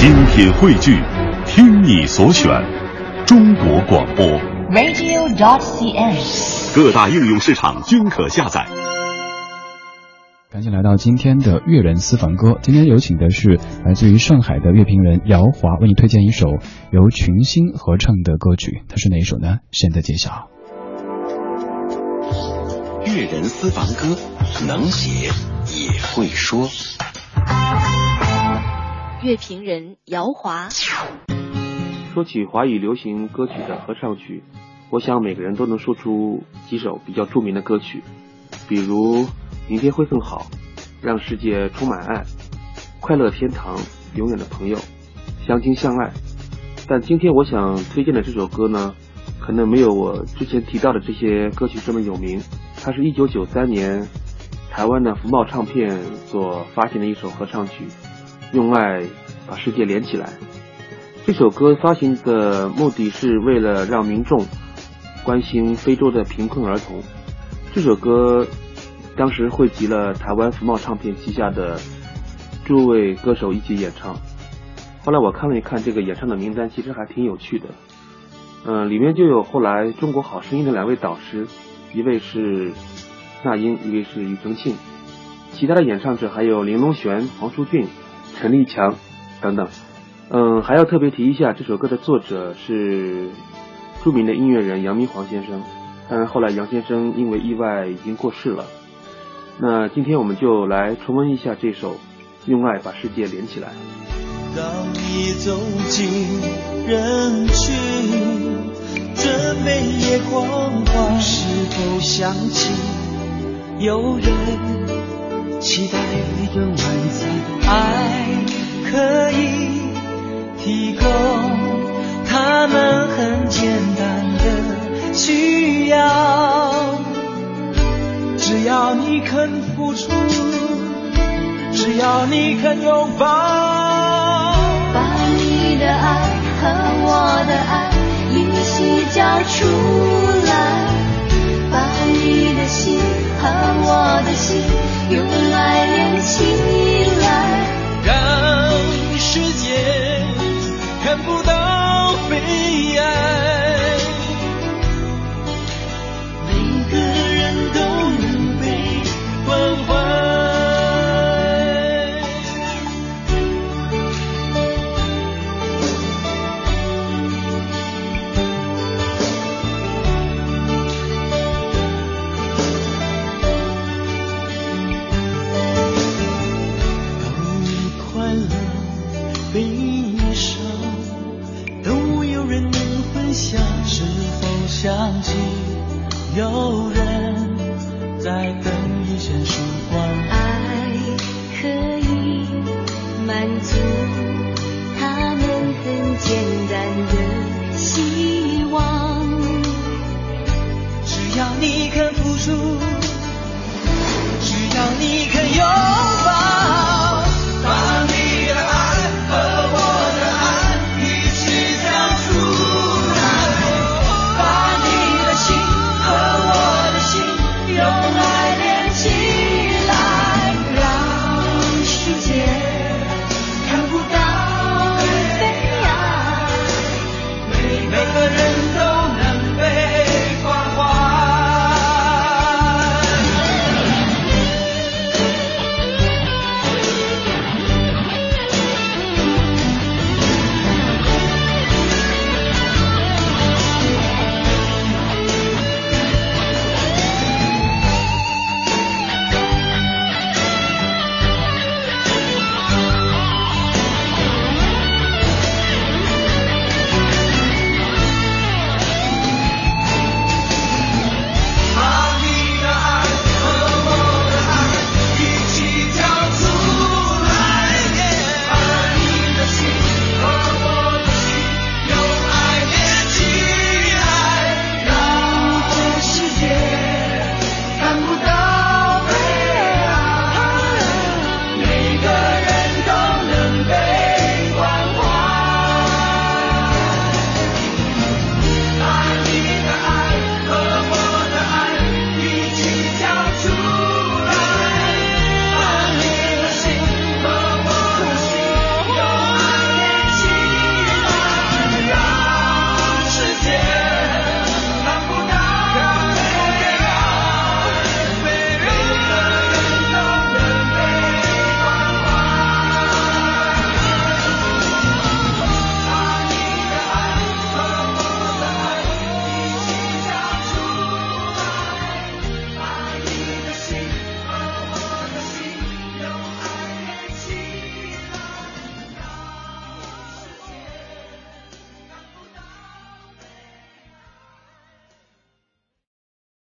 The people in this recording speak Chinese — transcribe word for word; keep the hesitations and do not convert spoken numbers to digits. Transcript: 精品汇聚，听你所选，中国广播 Radio.C N 各大应用市场均可下载。赶紧来到今天的乐人私房歌，今天有请的是来自于上海的乐评人姚华，为你推荐一首由群星合唱的歌曲，它是哪一首呢？现在揭晓。乐人私房歌，能写也会说。乐评人姚华，说起华语流行歌曲的合唱曲，我想每个人都能说出几首比较著名的歌曲，比如明天会更好，让世界充满爱，快乐天堂，永远的朋友，相亲相爱。但今天我想推荐的这首歌呢，可能没有我之前提到的这些歌曲这么有名。它是一九九三年台湾的福茂唱片所发行的一首合唱曲，用爱把世界连起来。这首歌发行的目的是为了让民众关心非洲的贫困儿童。这首歌当时汇集了台湾福茂唱片旗下的诸位歌手一起演唱，后来我看了一看这个演唱的名单，其实还挺有趣的。嗯、呃，里面就有后来中国好声音的两位导师，一位是那英，一位是庾澄庆。其他的演唱者还有林隆璇、黄舒骏、陈立强等等。嗯，还要特别提一下，这首歌的作者是著名的音乐人杨明煌先生，但后来杨先生因为意外已经过世了。那今天我们就来重温一下这首《用爱把世界连起来》。当你走进人群，这美夜光华是否想起有人期待有晚餐，爱可以提供他们很简单的需要，只要你肯付出，只要你肯拥抱，把你的爱和我的爱一起交出来，把你的心和我的心用爱连起来，让世界看不到悲哀，每个人都能被关怀。当你快乐悲伤都有人能分享，是否想起有人在等一线曙光，爱可以满足他们很简单的希望，只要你肯